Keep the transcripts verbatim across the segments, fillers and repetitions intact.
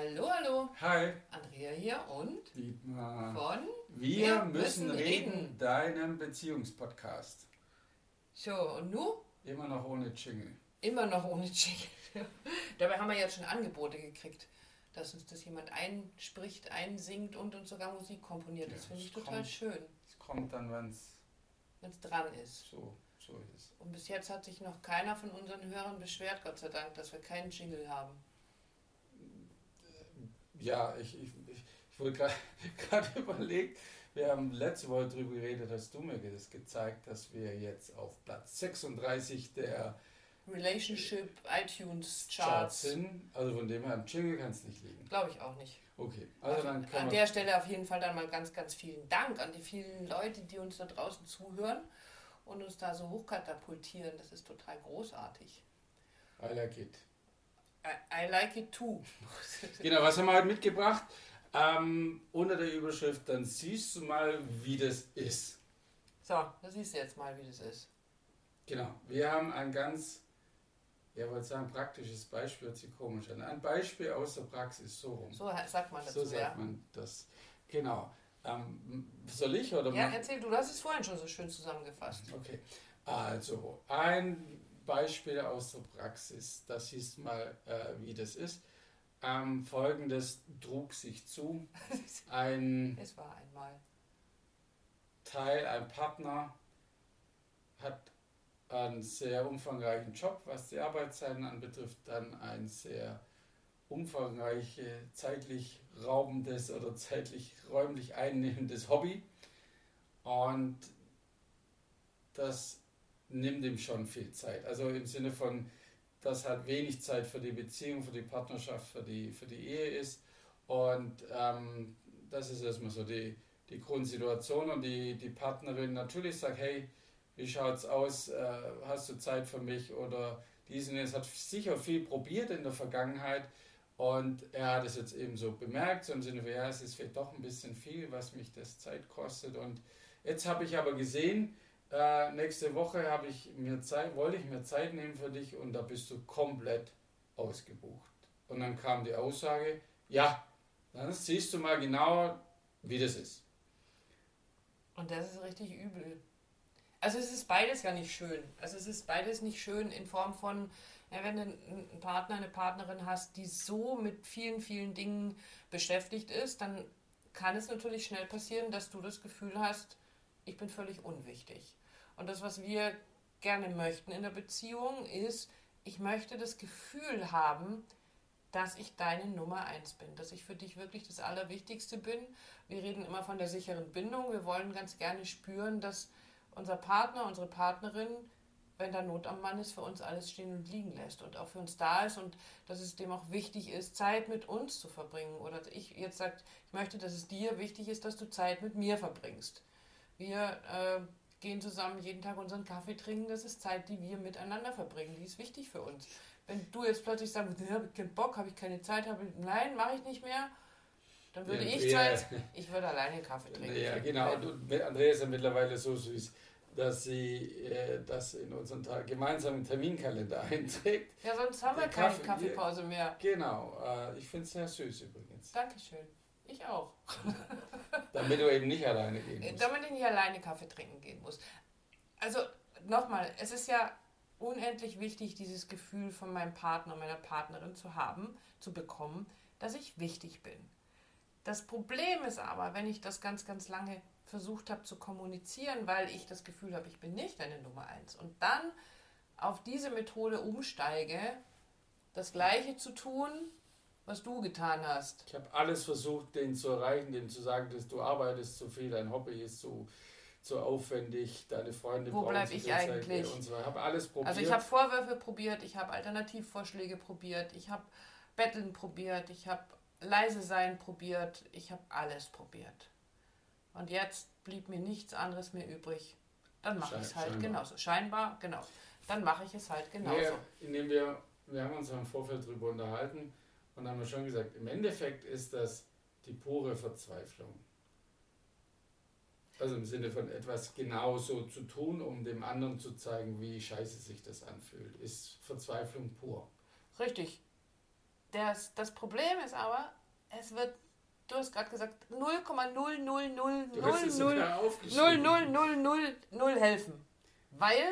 Hallo, hallo. Hi. Andrea hier und Dietmar von Wir, Wir müssen, müssen reden, reden, deinem Beziehungspodcast. So, und nu? Immer noch ohne Jingle. Immer noch ohne Jingle. Dabei haben wir jetzt schon Angebote gekriegt, dass uns das jemand einspricht, einsingt und uns sogar Musik komponiert. Ja, das finde ich total kommt, schön. Es kommt dann, wenn es dran ist. So, so ist es. Und bis jetzt hat sich noch keiner von unseren Hörern beschwert, Gott sei Dank, dass wir keinen Jingle haben. Ja, ich, ich, ich, ich wurde gerade überlegt, wir haben letzte Woche darüber geredet, dass du mir das gezeigt hast, dass wir jetzt auf Platz sechsunddreißig der Relationship iTunes Charts sind. Also von dem her, im Jingle kann es nicht liegen. Glaube ich auch nicht. Okay. Also also dann an der Stelle auf jeden Fall dann mal ganz, ganz vielen Dank an die vielen Leute, die uns da draußen zuhören und uns da so hochkatapultieren. Das ist total großartig. I like it. I like it too. Genau, was haben wir heute mitgebracht? Ähm, unter der Überschrift, dann siehst du mal, wie das ist. So, das siehst du jetzt mal, wie das ist. Genau, wir haben ein ganz, ja, ich wollte sagen, praktisches Beispiel, hört sich komisch an. Ein Beispiel aus der Praxis, so rum. So sagt man das. So sagt ja. man das. Genau. Ähm, soll ich oder? Ja, erzähl du, du hast es vorhin schon so schön zusammengefasst. Okay, also ein Beispiele aus der Praxis, das hieß mal, äh, wie das ist. Ähm, Folgendes trug sich zu. Ein es war einmal. Teil, ein Partner hat einen sehr umfangreichen Job, was die Arbeitszeiten anbetrifft, dann ein sehr umfangreiches, zeitlich raubendes oder zeitlich räumlich einnehmendes Hobby. Und das nimmt ihm schon viel Zeit. Also im Sinne von, dass halt wenig Zeit für die Beziehung, für die Partnerschaft, für die, für die Ehe ist. Und ähm, das ist erstmal so die, die Grundsituation. Und die, die Partnerin natürlich sagt, hey, wie schaut's aus? Äh, hast du Zeit für mich? Oder diesen, es hat sicher viel probiert in der Vergangenheit. Und er hat es jetzt eben so bemerkt, so im Sinne von, ja, es ist vielleicht doch ein bisschen viel, was mich das Zeit kostet. Und jetzt habe ich aber gesehen, Äh, nächste Woche habe ich mir Zeit, wollte ich mir Zeit nehmen für dich und da bist du komplett ausgebucht. Und dann kam die Aussage, ja, dann siehst du mal genau, wie das ist. Und das ist richtig übel. Also es ist beides gar nicht schön. Also es ist beides nicht schön in Form von, ja, wenn du einen Partner, eine Partnerin hast, die so mit vielen, vielen Dingen beschäftigt ist, dann kann es natürlich schnell passieren, dass du das Gefühl hast, ich bin völlig unwichtig. Und das, was wir gerne möchten in der Beziehung, ist, ich möchte das Gefühl haben, dass ich deine Nummer eins bin, dass ich für dich wirklich das Allerwichtigste bin. Wir reden immer von der sicheren Bindung. Wir wollen ganz gerne spüren, dass unser Partner, unsere Partnerin, wenn da Not am Mann ist, für uns alles stehen und liegen lässt und auch für uns da ist und dass es dem auch wichtig ist, Zeit mit uns zu verbringen. Oder ich jetzt sage, ich möchte, dass es dir wichtig ist, dass du Zeit mit mir verbringst. Wir äh, gehen zusammen jeden Tag unseren Kaffee trinken. Das ist Zeit, die wir miteinander verbringen. Die ist wichtig für uns. Wenn du jetzt plötzlich sagst, ich habe keinen Bock, habe ich keine Zeit, habe ich, nein, mache ich nicht mehr, dann würde ja, ich Zeit, ich würde alleine Kaffee trinken. Ja, genau. Und Andrea ist ja mittlerweile so süß, dass sie äh, das in unseren Tag gemeinsamen Terminkalender einträgt. Ja, sonst haben wir Der keine Kaffee, Kaffeepause mehr. Genau. Äh, ich finde es sehr süß übrigens. Dankeschön. Ich auch. Damit du eben nicht alleine gehen musst. Damit ich nicht alleine Kaffee trinken gehen muss. Also nochmal, es ist ja unendlich wichtig, dieses Gefühl von meinem Partner, meiner Partnerin zu haben, zu bekommen, dass ich wichtig bin. Das Problem ist aber, wenn ich das ganz, ganz lange versucht habe zu kommunizieren, weil ich das Gefühl habe, ich bin nicht deine Nummer eins und dann auf diese Methode umsteige, das Gleiche zu tun, was du getan hast. Ich habe alles versucht, den zu erreichen, dem zu sagen, dass du arbeitest zu viel, dein Hobby ist zu, zu aufwendig, deine Freunde brauchen zu viel Zeit. Wo bleibe ich eigentlich? Und so. Ich habe alles probiert. Also ich habe Vorwürfe probiert, ich habe Alternativvorschläge probiert, ich habe Betteln probiert, ich habe leise sein probiert, ich habe alles probiert. Und jetzt blieb mir nichts anderes mehr übrig. Dann mache ich es halt scheinbar. genauso. Scheinbar, genau. Dann mache ich es halt genauso. Naja, indem wir, wir haben uns im Vorfeld darüber unterhalten, und haben wir schon gesagt, im Endeffekt ist das die pure Verzweiflung. Also im Sinne von etwas genauso zu tun, um dem anderen zu zeigen, wie scheiße sich das anfühlt, ist Verzweiflung pur. Richtig. Das, das Problem ist aber, es wird, du hast gerade gesagt, null Komma null null null null null null null null null helfen. Weil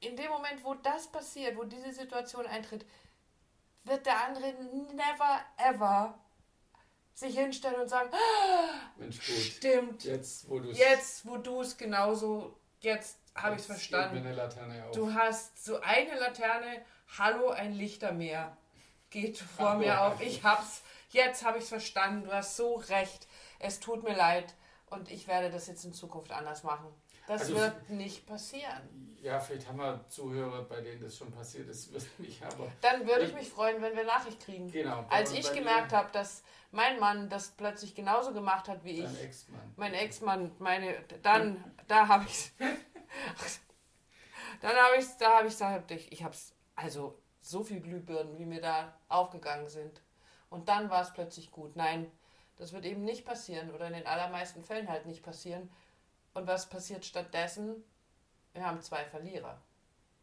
in dem Moment, wo das passiert, wo diese Situation eintritt, wird der andere never ever sich hinstellen und sagen, ah, Mensch, gut. Stimmt, jetzt wo du es jetzt, wo du es genauso, jetzt habe ich es verstanden. Eine Laterne auf. Du hast so eine Laterne, hallo, ein Lichtermeer geht vor hallo, mir auf. Ich hab's, jetzt habe ich es verstanden, du hast so recht, es tut mir leid und ich werde das jetzt in Zukunft anders machen. Das also, wird nicht passieren. Ja, vielleicht haben wir Zuhörer, bei denen das schon passiert ist. Wird nicht, aber dann würde ich mich freuen, wenn wir Nachricht kriegen. Genau. Als ich gemerkt habe, dass mein Mann das plötzlich genauso gemacht hat wie ich. Mein Ex-Mann. Mein Ex-Mann, meine, dann, da habe ich es. Dann habe ich es, da habe ich gesagt, ich habe es, also so viel Glühbirnen, wie mir da aufgegangen sind. Und dann war es plötzlich gut. Nein, das wird eben nicht passieren oder in den allermeisten Fällen halt nicht passieren. Und was passiert stattdessen? Wir haben zwei Verlierer.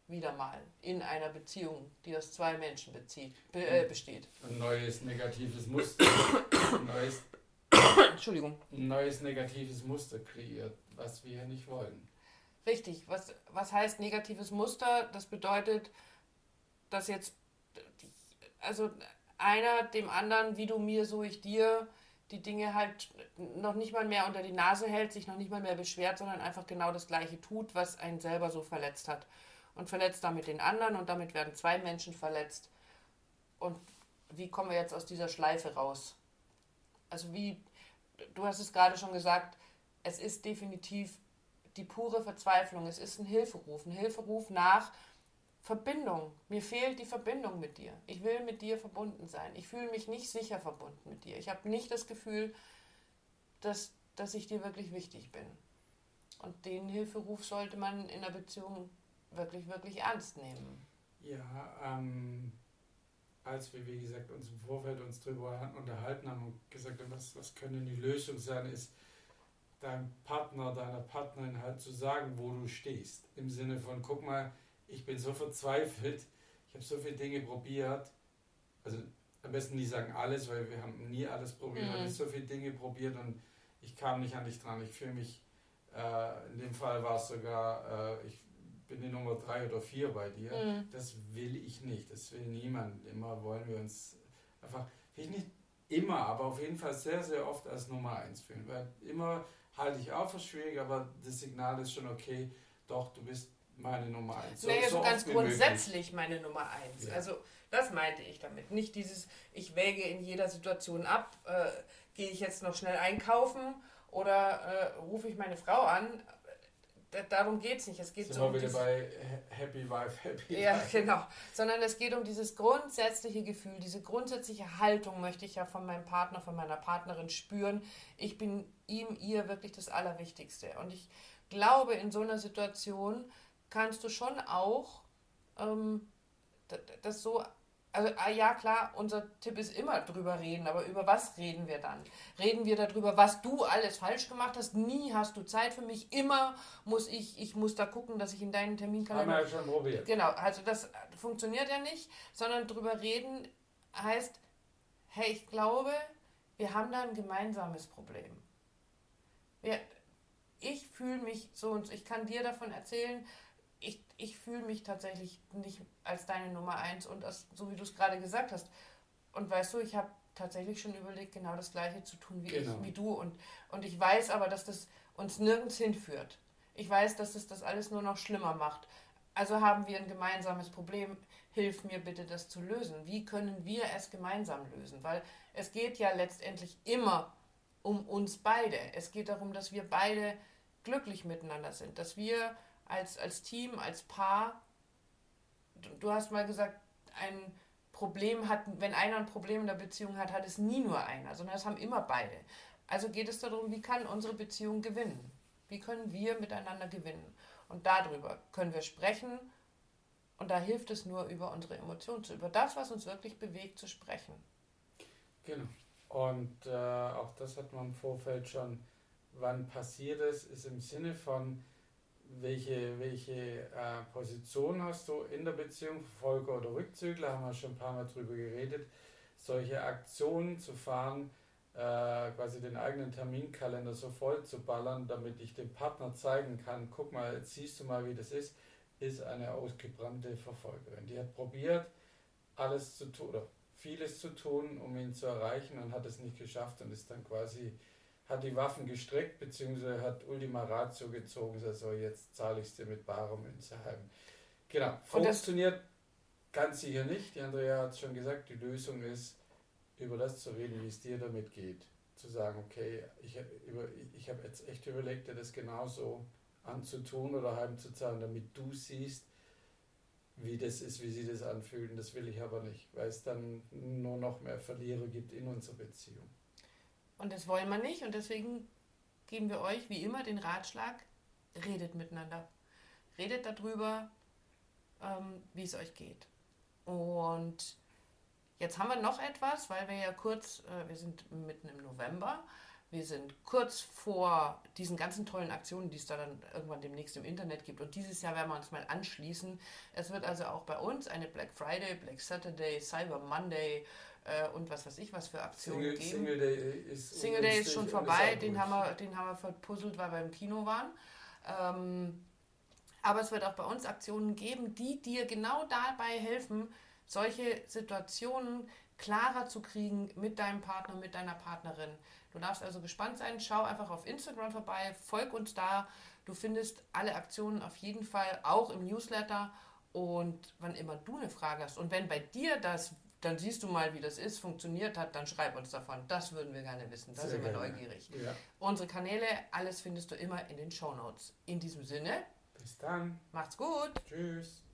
Wieder mal. In einer Beziehung, die aus zwei Menschen bezieht, be- äh, besteht. Ein neues negatives Muster. Ein neues, Entschuldigung. Ein neues negatives Muster kreiert, was wir nicht wollen. Richtig. Was, was heißt negatives Muster? Das bedeutet, dass jetzt also einer dem anderen, wie du mir, so ich dir, die Dinge halt noch nicht mal mehr unter die Nase hält, sich noch nicht mal mehr beschwert, sondern einfach genau das Gleiche tut, was einen selber so verletzt hat. Und verletzt damit den anderen und damit werden zwei Menschen verletzt. Und wie kommen wir jetzt aus dieser Schleife raus? Also wie, du hast es gerade schon gesagt, es ist definitiv die pure Verzweiflung. Es ist ein Hilferuf, ein Hilferuf nach Verbindung. Mir fehlt die Verbindung mit dir. Ich will mit dir verbunden sein. Ich fühle mich nicht sicher verbunden mit dir. Ich habe nicht das Gefühl, dass, dass ich dir wirklich wichtig bin. Und den Hilferuf sollte man in der Beziehung wirklich, wirklich ernst nehmen. Ja, ähm, als wir, wie gesagt, uns im Vorfeld uns darüber unterhalten haben und gesagt haben, was, was könnte die Lösung sein, ist, deinem Partner, deiner Partnerin halt zu sagen, wo du stehst. Im Sinne von, guck mal, ich bin so verzweifelt, ich habe so viele Dinge probiert, also am besten nie sagen alles, weil wir haben nie alles probiert, mhm. ich habe so viele Dinge probiert und ich kam nicht an dich dran, ich fühle mich, äh, in dem Fall war es sogar, äh, ich bin die Nummer drei oder vier bei dir, mhm. das will ich nicht, das will niemand, immer wollen wir uns einfach, vielleicht nicht immer, aber auf jeden Fall sehr, sehr oft als Nummer eins fühlen, weil immer halte ich auch für schwierig, aber das Signal ist schon okay, doch, du bist meine Nummer eins. So, naja, so, so ganz grundsätzlich meine Nummer eins. Ja. Also das meinte ich damit. Nicht dieses, ich wäge in jeder Situation ab, äh, gehe ich jetzt noch schnell einkaufen oder äh, rufe ich meine Frau an. D- darum geht es nicht. Es geht so um dieses, bei Happy Wife, Happy Wife. Ja, genau. Sondern es geht um dieses grundsätzliche Gefühl, diese grundsätzliche Haltung möchte ich ja von meinem Partner, von meiner Partnerin spüren. Ich bin ihm, ihr wirklich das Allerwichtigste. Und ich glaube, in so einer Situation kannst du schon auch ähm, das so, also ja klar, unser Tipp ist immer drüber reden, aber über was reden wir dann? Reden wir darüber, was du alles falsch gemacht hast, nie hast du Zeit für mich, immer muss ich, ich muss da gucken, dass ich in deinen Terminkalender... Haben wir ja schon probiert. Genau, also das funktioniert ja nicht, sondern drüber reden heißt, hey, ich glaube, wir haben da ein gemeinsames Problem. Wir, ich fühle mich so und so, ich kann dir davon erzählen, Ich, ich fühle mich tatsächlich nicht als deine Nummer eins und als, so wie du es gerade gesagt hast. Und weißt du, ich habe tatsächlich schon überlegt, genau das Gleiche zu tun wie genau. ich, wie du. Und, und ich weiß aber, dass das uns nirgends hinführt. Ich weiß, dass das das alles nur noch schlimmer macht. Also haben wir ein gemeinsames Problem. Hilf mir bitte, das zu lösen. Wie können wir es gemeinsam lösen? Weil es geht ja letztendlich immer um uns beide. Es geht darum, dass wir beide glücklich miteinander sind, dass wir Als, als Team, als Paar, du, du hast mal gesagt, ein Problem hat, wenn einer ein Problem in der Beziehung hat, hat es nie nur einer, sondern es haben immer beide. Also geht es darum, wie kann unsere Beziehung gewinnen? Wie können wir miteinander gewinnen? Und darüber können wir sprechen und da hilft es nur, über unsere Emotionen, zu, über das, was uns wirklich bewegt, zu sprechen. Genau. Und äh, auch das hat man im Vorfeld schon, wann passiert es, ist im Sinne von, welche, welche äh, Position hast du in der Beziehung, Verfolger oder Rückzügler, haben wir schon ein paar Mal drüber geredet, solche Aktionen zu fahren, äh, quasi den eigenen Terminkalender so voll zu ballern, damit ich dem Partner zeigen kann, guck mal, jetzt siehst du mal, wie das ist, ist eine ausgebrannte Verfolgerin. Die hat probiert, alles zu tun, oder vieles zu tun, um ihn zu erreichen und hat es nicht geschafft und ist dann quasi, hat die Waffen gestreckt, beziehungsweise hat Ultima Ratio gezogen, also jetzt zahle ich es dir mit barer Münze heim. Genau, funktioniert ganz sicher nicht, die Andrea hat es schon gesagt, die Lösung ist, über das zu reden, wie es dir damit geht. Zu sagen, okay, ich, ich habe jetzt echt überlegt, dir das genauso anzutun oder heimzuzahlen, damit du siehst, wie das ist, wie sie das anfühlen, das will ich aber nicht, weil es dann nur noch mehr Verlierer gibt in unserer Beziehung. Und das wollen wir nicht und deswegen geben wir euch wie immer den Ratschlag, redet miteinander. Redet darüber, ähm, wie es euch geht. Und jetzt haben wir noch etwas, weil wir ja kurz, äh, wir sind mitten im November, wir sind kurz vor diesen ganzen tollen Aktionen, die es da dann irgendwann demnächst im Internet gibt. Und dieses Jahr werden wir uns mal anschließen. Es wird also auch bei uns eine Black Friday, Black Saturday, Cyber Monday äh, und was weiß ich was für Aktionen Single, geben. Single Day ist, Single Day ist schon vorbei, den haben, wir, den haben wir verpuzzelt, weil wir im Kino waren. Ähm, aber es wird auch bei uns Aktionen geben, die dir genau dabei helfen, solche Situationen klarer zu kriegen mit deinem Partner, mit deiner Partnerin. Du darfst also gespannt sein, schau einfach auf Instagram vorbei, folg uns da. Du findest alle Aktionen auf jeden Fall, auch im Newsletter. Und wann immer du eine Frage hast und wenn bei dir das, dann siehst du mal, wie das ist, funktioniert hat, dann schreib uns davon. Das würden wir gerne wissen, da sind wir neugierig. Ja. Unsere Kanäle, alles findest du immer in den Shownotes. In diesem Sinne, bis dann. Macht's gut. Tschüss.